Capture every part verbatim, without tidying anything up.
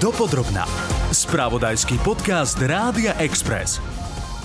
Dopodrobná. Spravodajský podcast Rádia Express.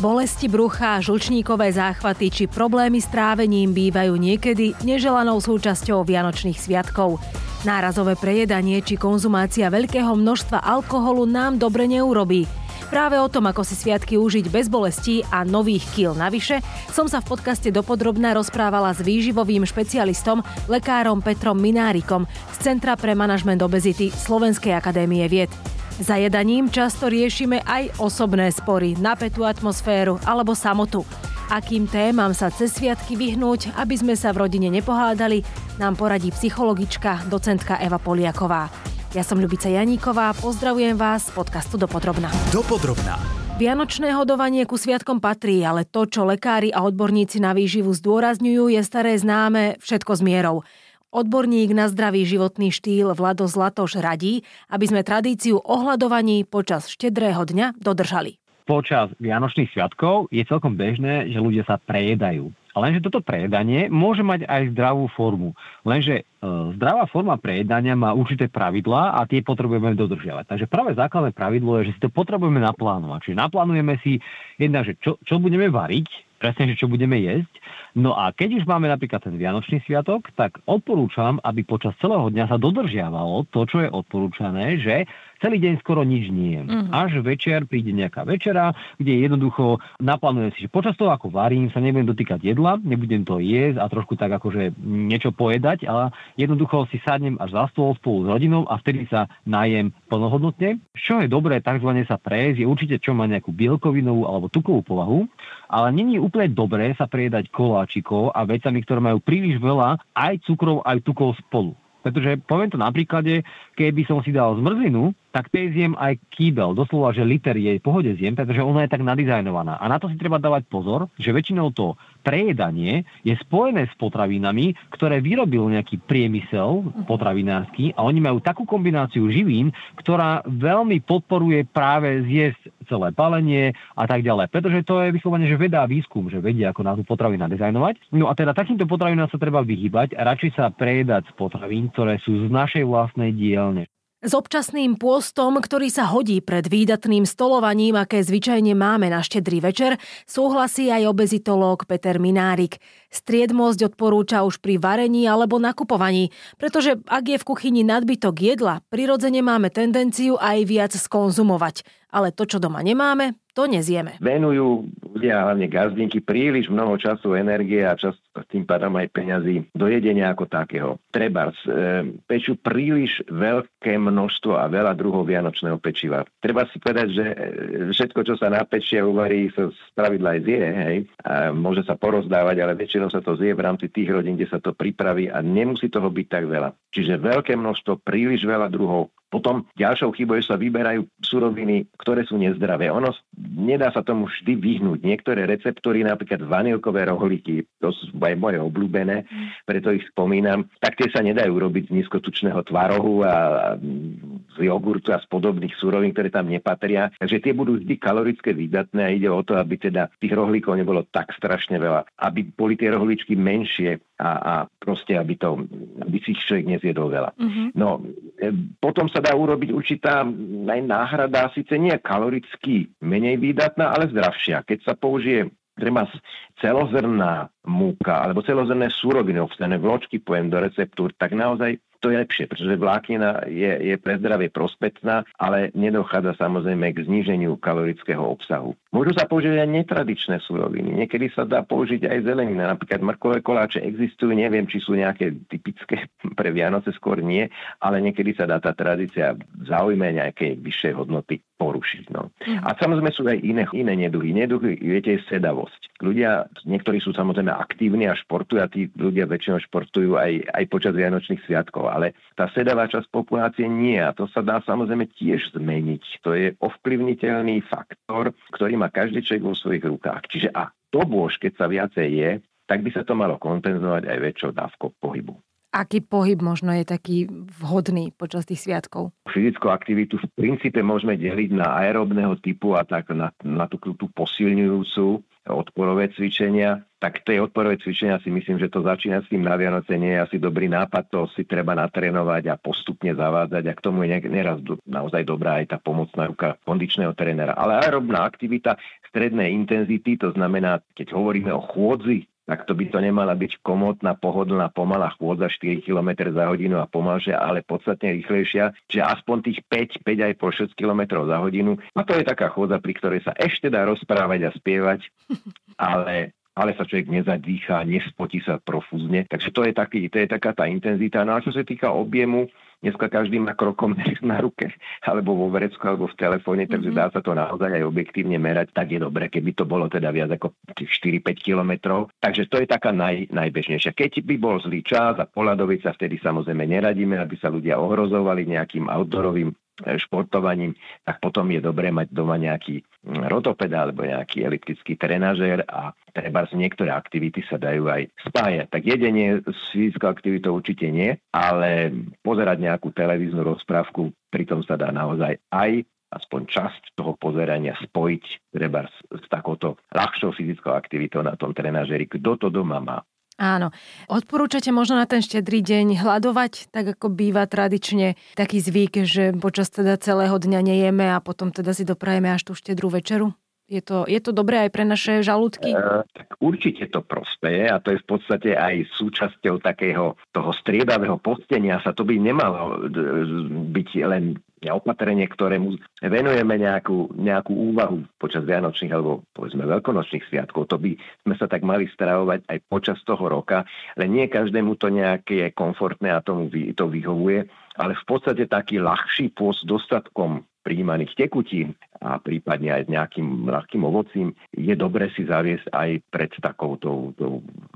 Bolesti brucha, žlčníkové záchvaty či problémy s trávením bývajú niekedy neželanou súčasťou vianočných sviatkov. Nárazové prejedanie či konzumácia veľkého množstva alkoholu nám dobre neurobí. Práve o tom, ako si sviatky užiť bez bolestí a nových kíl navyše, som sa v podcaste Dopodrobná rozprávala s výživovým špecialistom, lekárom Petrom Minárikom z Centra pre manažment obezity Slovenskej akadémie vied. Za jedaním často riešime aj osobné spory, napätú atmosféru alebo samotu. Akým témam sa cez sviatky vyhnúť, aby sme sa v rodine nepohádali, nám poradí psychologička, docentka Eva Poliáková. Ja som Ľubica Janíková, pozdravujem vás z podcastu Dopodrobná. Dopodrobná. Vianočné hodovanie ku sviatkom patrí, ale to, čo lekári a odborníci na výživu zdôrazňujú, je staré známe všetko s mierou. Odborník na zdravý životný štýl Vlado Zlatoš radí, aby sme tradíciu o hladovaní počas štedrého dňa dodržali. Počas vianočných sviatkov je celkom bežné, že ľudia sa prejedajú. Lenže toto prejedanie môže mať aj zdravú formu. Lenže zdravá forma prejedania má určité pravidlá a tie potrebujeme dodržiavať. Takže práve základné pravidlo je, že si to potrebujeme naplánovať. Čiže naplánujeme si jednak, že čo, čo budeme variť, presne, že čo budeme jesť. No a keď už máme napríklad ten vianočný sviatok, tak odporúčam, aby počas celého dňa sa dodržiavalo to, čo je odporúčané, že celý deň skoro nič nie jem. Mm-hmm. Až večer príde nejaká večera, kde jednoducho naplánujem si, že počas toho, ako varím, sa nebudem dotýkať jedla, nebudem to jesť a trošku tak akože niečo pojedať, ale jednoducho si sadnem až za stôl spolu s rodinou a vtedy sa najem plnohodnotne. Čo je dobré, takzvané sa prejsť, je určite čo má nejakú bielkovinovú alebo tukovú povahu, ale není úplne dobré sa prejedať koláčikov a vecami, ktoré majú príliš veľa aj cukrov, aj tukov spolu. Pretože poviem to na príklade, keby som si dal zmrzlinu, tak tej zjem aj kýbel. Doslova, že liter jej pohode zjem, pretože ona je tak nadizajnovaná. A na to si treba dávať pozor, že väčšinou to prejedanie je spojené s potravinami, ktoré vyrobil nejaký priemysel potravinársky a oni majú takú kombináciu živín, ktorá veľmi podporuje práve zjesť celé palenie a tak ďalej. Pretože to je vyslovene, že vedá výskum, že vedia, ako na tú potravinu nadizajnovať. No a teda takýmto potravinám sa treba vyhýbať a radšej sa prejedať z potravín, ktoré sú z našej vlastnej dielne. S občasným pôstom, ktorý sa hodí pred výdatným stolovaním, aké zvyčajne máme na štedrý večer, súhlasí aj obezitológ Peter Minárik. Striedmosť odporúča už pri varení alebo nakupovaní, pretože ak je v kuchyni nadbytok jedla, prirodzene máme tendenciu aj viac skonzumovať. Ale to, čo doma nemáme, to nezjeme. Venujú ľudia, hlavne gazdinky, príliš mnoho času, energie a čas tým pádom aj peňazí do jedenia ako takého. Trebárs e, pečú príliš veľké množstvo a veľa druhov vianočného pečiva. Treba si povedať, že všetko, čo sa napečie a uvarí, sa spravidla aj zje, hej. A môže sa porozdávať, ale väčšinou sa to zje v rámci tých rodín, kde sa to pripraví a nemusí toho byť tak veľa. Čiže veľké množstvo, príliš veľa druhov. Potom ďalšou chybou je, že sa vyberajú suroviny, ktoré sú nezdravé. Ono nedá sa tomu vždy vyhnúť. Niektoré receptory, napríklad vanilkové rohlíky, to sú aj moje obľúbené, preto ich spomínam, tak tie sa nedajú robiť z nízkotučného tvarohu a z jogurtu a z podobných surovín, ktoré tam nepatria. Takže tie budú vždy kalorické výdatné a ide o to, aby teda tých rohlíkov nebolo tak strašne veľa. Aby boli tie rohlíčky menšie a, a proste, aby, to, aby si ich človek nezjedol veľa. Mm-hmm. No, e, potom sa dá urobiť určitá aj náhrada, síce nie kaloricky menej výdatná, ale zdravšia. Keď sa použije treba celozrnná múka alebo celozrnné suroviny, ovsené vločky, poviem do receptúr, tak naozaj to je lepšie, pretože vláknina je, je pre zdravie prospešná, ale nedochádza samozrejme k zníženiu kalorického obsahu. Môžu sa použiť aj netradičné suroviny. Niekedy sa dá použiť aj zelenina. Napríklad mrkové koláče existujú, neviem, či sú nejaké typické pre Vianoce, skôr nie, ale niekedy sa dá tá tradícia v záujme nejakej vyššej hodnoty porušiť. No. A samozrejme sú aj iné, iné neduhy. Neduhy, viete, je sedavosť. Ľudia, niektorí sú samozrejme aktívni a športujú a tí ľudia väčšinou športujú aj, aj počas vianočných sviatkov. Ale tá sedavá časť populácie nie a to sa dá samozrejme tiež zmeniť. To je ovplyvniteľný faktor, ktorý má každý človek vo svojich rukách. Čiže a to bôž, keď sa viacej je, tak by sa to malo kompenzovať aj väčšou dávkou pohybu. aký pohyb možno je taký vhodný počas tých sviatkov? Fyzickú aktivitu v princípe môžeme deliť na aerobného typu a tak na, na tú, tú posilňujúcu odporové cvičenia. Tak tie odporové cvičenia si myslím, že to začínať s tým na Vianoce nie je asi dobrý nápad, to si treba natrénovať a postupne zavádzať a k tomu je neraz naozaj dobrá aj tá pomocná ruka kondičného trénera. Ale aerobná aktivita strednej intenzity, to znamená, keď hovoríme o chôdzi, tak to by to nemala byť komotná, pohodlná, pomalá chôdza štyri kilometre za hodinu a pomalšia, ale podstatne rýchlejšia, že aspoň tých päť, päť aj po šesť kilometrov za hodinu. A to je taká chôdza, pri ktorej sa ešte dá rozprávať a spievať, ale, ale sa človek nezadýchá, nespotí sa profúzne. Takže to je, taký, to je taká tá intenzita. No a čo sa týka objemu, dneska každý má krokom na ruke, alebo vo vrecku, alebo v telefóne, takže dá sa to naozaj aj objektívne merať, tak je dobre, keby to bolo teda viac ako štyri päť kilometrov. Takže to je taká naj, najbežnejšia. Keď by bol zlý čas a poladovica, vtedy samozrejme neradíme, aby sa ľudia ohrozovali nejakým outdoorovým športovaním, tak potom je dobré mať doma nejaký rotopeda alebo nejaký eliptický trenažér a treba z niektoré aktivity sa dajú aj spájať. Tak jedenie s fyzickou aktivitou určite nie, ale pozerať nejakú televíznu rozprávku, pritom sa dá naozaj aj aspoň časť toho pozerania spojiť treba s, s takouto ľahšou fyzickou aktivitou na tom trenažéri. Kto to doma má? Áno. Odporúčate možno na ten štedrý deň hľadovať, tak ako býva tradične taký zvyk, že počas teda celého dňa nejeme a potom teda si doprajeme až tú štedrú večeru? Je to, je to dobré aj pre naše žalúdky? E, tak určite to prospeje a to je v podstate aj súčasťou takého toho striedavého postenia sa. To by nemalo byť len opatrenie, ktorému venujeme nejakú, nejakú úvahu počas vianočných alebo povedzme veľkonočných sviatkov. To by sme sa tak mali stravovať aj počas toho roka, ale nie každému to nejaké je komfortné a tomu to vyhovuje, ale v podstate taký ľahší pôst s dostatkom prijímaných tekutín a prípadne aj s nejakým ľahkým ovocím je dobre si zaviesť aj pred takouto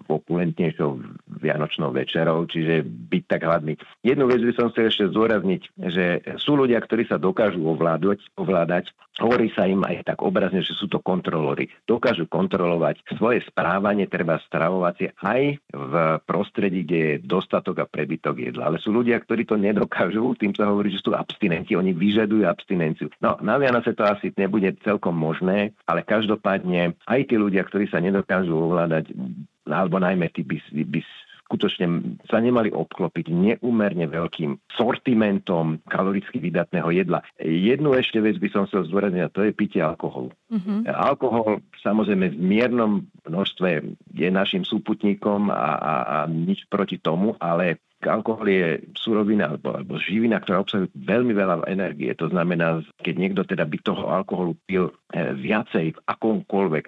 opulentnejšou vianočnou večerou, čiže byť tak hladný. Jednu vec by som chcel ešte zdôrazniť, že sú ľudia, ktorí sa dokážu ovládať, ovládať, hovorí sa im aj tak obrazne, že sú to kontrolóri. Dokážu kontrolovať svoje správanie, treba stravovacie aj v prostredí, kde je dostatok a prebytok jedla. Ale sú ľudia, ktorí to nedokážu, tým sa hovorí, že sú abstinenti, oni vyžadujú abstinenciu. No, na Vianoce to asi nebude celkom možné, ale každopádne aj tí ľudia, ktorí sa nedokážu ovládať, alebo najmä tí by, by skutočne sa nemali obklopiť neúmerne veľkým sortimentom kaloricky vydatného jedla. Jednu ešte vec by som chcel zdôrazniť, a to je pitie alkoholu. Mm-hmm. Alkohol samozrejme v miernom množstve je našim súputníkom a, a, a nič proti tomu, ale alkohol je surovina alebo, alebo živina, ktorá obsahuje veľmi veľa energie. To znamená, keď niekto teda by toho alkoholu pil viacej v akomkoľvek,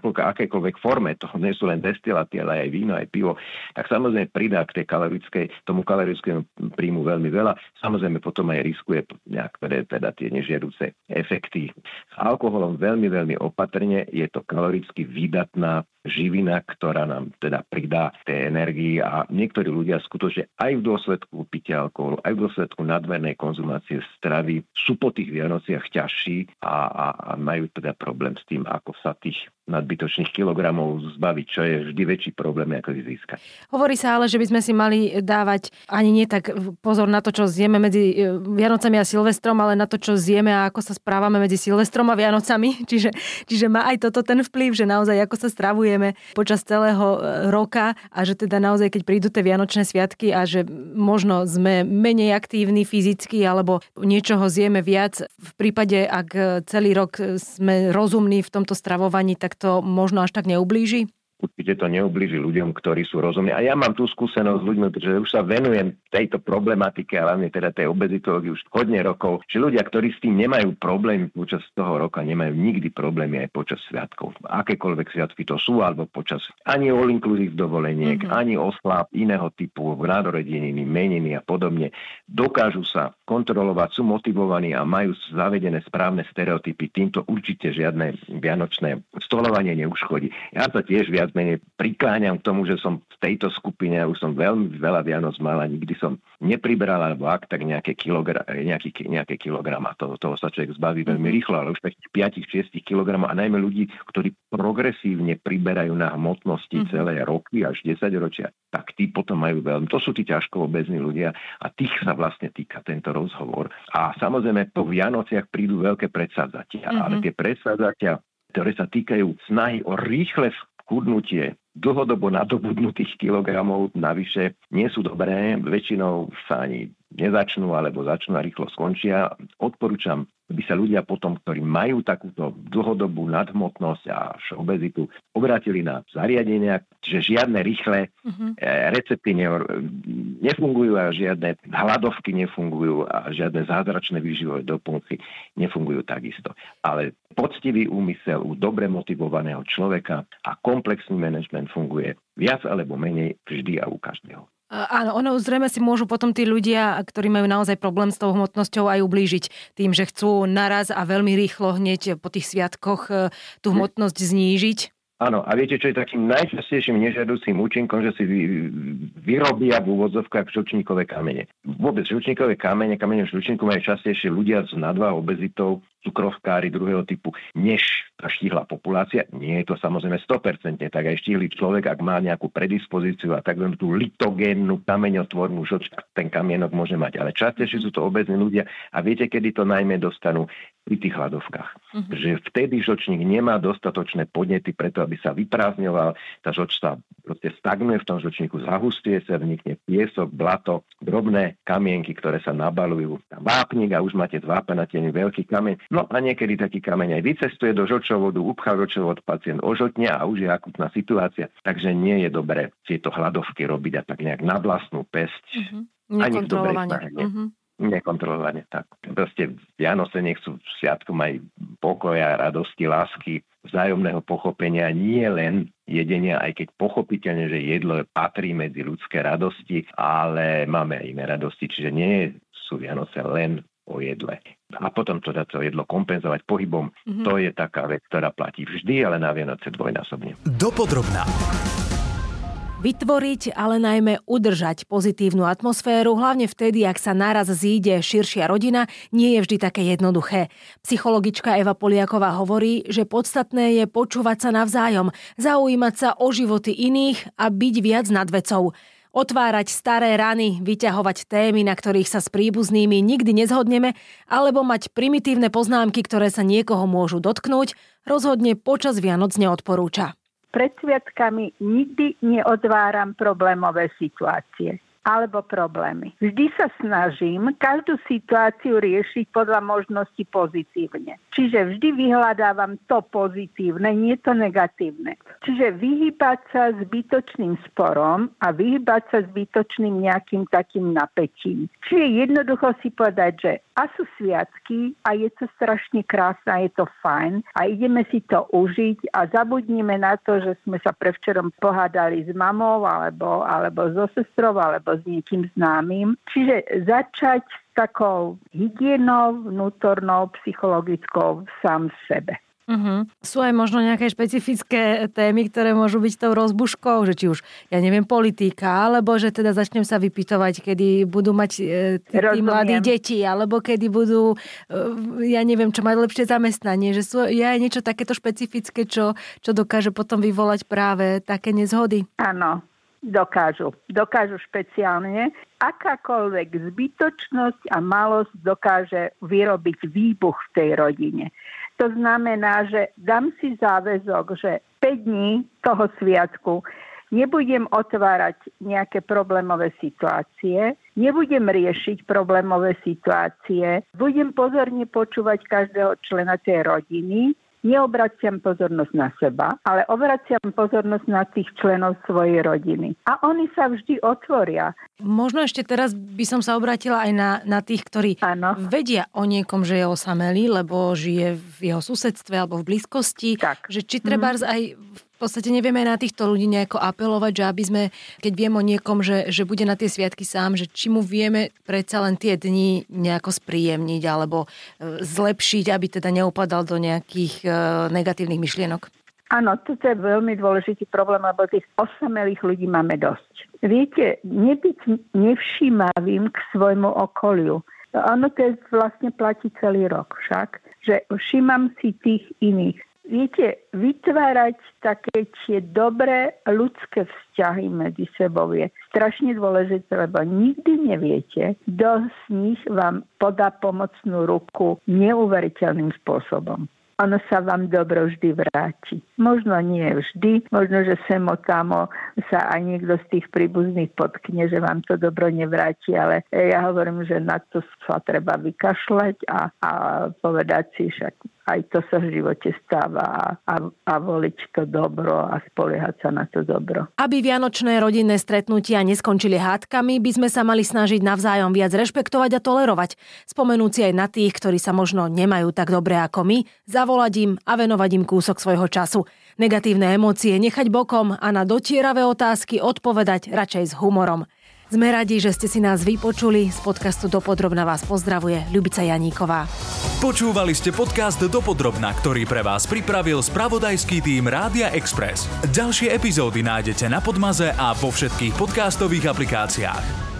akékoľvek forme, to nie sú len destiláty, ale aj víno, aj pivo, tak samozrejme pridá k tej kalorickej, tomu kalorickému príjmu veľmi veľa. Samozrejme potom aj riskuje nejaké teda tie nežiaduce efekty. S alkoholom veľmi, veľmi opatrne, je to kaloricky výdatná živina, ktorá nám teda pridá tej energii a niektorí ľudia skutočne to, že aj v dôsledku pitia alkoholu, aj v dôsledku nadmernej konzumácie stravy sú po tých Vianociach ťažší a, a, a majú teda problém s tým, ako sa tých nadbytočných kilogramov zbaviť, čo je vždy väčší problém, ako ich získať. Hovorí sa ale, že by sme si mali dávať ani nie tak pozor na to, čo zjeme medzi Vianocami a Silvestrom, ale na to, čo zjeme a ako sa správame medzi Silvestrom a Vianocami. Čiže, čiže má aj toto ten vplyv, že naozaj ako sa stravujeme počas celého roka a že teda naozaj, keď prídu tie vianočné sviatky, a že možno sme menej aktívni fyzicky alebo niečoho zjeme viac. V prípade, ak celý rok sme rozumní v tomto stravovaní, tak to možno až tak neublíži? Určite to neublíži ľuďom, ktorí sú rozumní. A ja mám tú skúsenosť s ľuďmi, pretože už sa venujem tejto problematike, a hlavne teda tej obezitológii už hodne rokov, že ľudia, ktorí s tým nemajú problém počas toho roka, nemajú nikdy problémy aj počas sviatkov. Akékoľvek sviatky to sú, alebo počas ani all inclusive dovoleniek, mm-hmm. ani osláv iného typu, narodeniny, meniny a podobne. Dokážu sa kontrolovať, sú motivovaní a majú zavedené správne stereotypy. Týmto určite žiadne vianočné stolovanie neuškodí. Ja sa tiež viac viac menej prikláňam k tomu, že som v tejto skupine, už som veľmi veľa Vianoc mala, nikdy som nepribral, alebo ak tak nejaké, kilogra- nejaký, nejaké kilograma. To, toho sa človek zbaví veľmi rýchlo, ale už päť až šesť kilogramov a najmä ľudí, ktorí progresívne priberajú na hmotnosti mm. celé roky až desaťročia, tak tí potom majú veľmi. To sú tí ťažko obezní ľudia a tých sa vlastne týka tento rozhovor. A samozrejme po Vianociach prídu veľké predsavzatia, mm-hmm. ale tie predsavzatia, ktoré sa týkajú snahy o rýchle schudnutie dlhodobo nadobudnutých kilogramov navyše, nie sú dobré, väčšinou sa ani nezačnú alebo začnú a rýchlo skončia. Odporúčam, aby sa ľudia potom, ktorí majú takúto dlhodobú nadhmotnosť a obezitu, obrátili na zariadenia, čiže žiadne rýchle mm-hmm. recepty nefungujú a žiadne hladovky nefungujú a žiadne zázračné výživové doplnky nefungujú takisto. Ale poctivý úmysel u dobre motivovaného človeka a komplexný manažment funguje viac alebo menej vždy a u každého. Áno, ono zrejme si môžu potom tí ľudia, ktorí majú naozaj problém s tou hmotnosťou, aj ublížiť tým, že chcú naraz a veľmi rýchlo hneď po tých sviatkoch tú hmotnosť znížiť. Áno, a viete, čo je takým najčastejším nežiaducím účinkom, že si vyrobia v úvodzovkách žlčníkové kamene. Vôbec žlčníkové kamene, kamene v žlčníku majú častejšie ľudia s nadvahou, obezitou, cukrovkári druhého typu, než tá štíhla populácia. Nie je to samozrejme sto percent, tak aj štíhly človek, ak má nejakú predispozíciu a takzvanú tú litogénnu kameňotvornú žlč, ten kamienok môže mať. Ale častejšie sú to obezní ľudia a viete, kedy to najmä dostanú? Pri tých hladovkách. Uh-huh. Že vtedy žlčník nemá dostatočné podnety preto, aby sa vyprázdňoval. Tá žlč sa proste stagnuje v tom žlčníku, zahustuje sa, vnikne piesok, blato, drobné kamienky, ktoré sa nabalujú. Tam vápnik a už máte zvápenatený veľký kameň. No a niekedy taký kameň aj vycestuje do žlčovodu, upchá žlčovod, pacient ožltne a už je akutná situácia. Takže nie je dobré tieto hladovky robiť a tak nejak na vlastnú pesť. Uh-huh. Ani v dobrej strane. Nekontrolovane, tak. Proste Vianoce nechcú sviatkom aj pokoja, radosti, lásky, vzájomného pochopenia, nie len jedenia, aj keď pochopiteľne, že jedlo patrí medzi ľudské radosti, ale máme aj iné radosti, čiže nie sú Vianoce len o jedle. A potom to dá to jedlo kompenzovať pohybom. Mm-hmm. To je taká vec, ktorá platí vždy, ale na Vianoce dvojnásobne. Dopodrobná. Vytvoriť, ale najmä udržať pozitívnu atmosféru, hlavne vtedy, ak sa naraz zíde širšia rodina, nie je vždy také jednoduché. Psychologička Eva Poliáková hovorí, že podstatné je počúvať sa navzájom, zaujímať sa o životy iných a byť viac nad vecou. Otvárať staré rany, vyťahovať témy, na ktorých sa s príbuznými nikdy nezhodneme, alebo mať primitívne poznámky, ktoré sa niekoho môžu dotknúť, rozhodne počas Vianoc neodporúča. Pred sviatkami nikdy neotváram problémové situácie alebo problémy. Vždy sa snažím každú situáciu riešiť podľa možnosti pozitívne. Čiže vždy vyhľadávam to pozitívne, nie to negatívne. Čiže vyhýbať sa zbytočným sporom a vyhýbať sa zbytočným nejakým takým napätím. Čiže jednoducho si povedať, že a sú sviatky a je to strašne krásne, je to fajn a ideme si to užiť a zabudnime na to, že sme sa prevčerom pohádali s mamou alebo, alebo so sestrou alebo s niekým známym. Čiže začať s takou hygienou, vnútornou, psychologickou sám v sebe. Uh-huh. Sú aj možno nejaké špecifické témy, ktoré môžu byť tou rozbuškou, že či už, ja neviem, politika, alebo že teda začnem sa vypytovať, kedy budú mať e, tí, tí mladí deti, alebo kedy budú, e, ja neviem, čo mať lepšie zamestnanie, že sú, je aj niečo takéto špecifické, čo, čo dokáže potom vyvolať práve také nezhody. Áno, dokážu. Dokážu špeciálne. Akákoľvek zbytočnosť a malosť dokáže vyrobiť výbuch v tej rodine. To znamená, že dám si záväzok, že päť dní toho sviatku nebudem otvárať nejaké problémové situácie, nebudem riešiť problémové situácie, budem pozorne počúvať každého člena tej rodiny, neobraciam pozornosť na seba, ale obraciam pozornosť na tých členov svojej rodiny. A oni sa vždy otvoria. Možno ešte teraz by som sa obrátila aj na, na tých, ktorí ano. vedia o niekom, že je osamelý, lebo žije v jeho susedstve alebo v blízkosti. Tak. Že či trebárs mm-hmm. aj v podstate nevieme na týchto ľudí nejako apelovať, že aby sme, keď vieme o niekom, že, že bude na tie sviatky sám, že či mu vieme predsa len tie dni nejako spríjemniť alebo zlepšiť, aby teda neupadal do nejakých uh, negatívnych myšlienok. Áno, toto je veľmi dôležitý problém, lebo tých osamelých ľudí máme dosť. Viete, nebyť nevšímavým k svojmu okoliu. Ono to vlastne platí celý rok však, že všímam si tých iných. Viete, vytvárať také tie dobré ľudské vzťahy medzi sebou je strašne dôležité, lebo nikdy neviete, kto z nich vám podá pomocnú ruku neuveriteľným spôsobom. Ono sa vám dobro vždy vráti. Možno nie vždy, možno, že sem o tamo sa aj niekto z tých príbuzných potkne, že vám to dobro nevráti, ale ja hovorím, že na to sa treba vykašľať a, a povedať si, však aj to sa v živote stáva a, a voliť to dobro a spoliehať sa na to dobro. Aby vianočné rodinné stretnutia neskončili hádkami, by sme sa mali snažiť navzájom viac rešpektovať a tolerovať. Spomenúci aj na tých, ktorí sa možno nemajú tak dobre ako my, zavolať im a venovať im kúsok svojho času. Negatívne emócie nechať bokom a na dotieravé otázky odpovedať radšej s humorom. Sme radi, že ste si nás vypočuli. Z podcastu Dopodrobná vás pozdravuje Ľubica Janíková. Počúvali ste podcast Dopodrobná, ktorý pre vás pripravil spravodajský tím Rádia Express. Ďalšie epizódy nájdete na Podmaze a vo všetkých podcastových aplikáciách.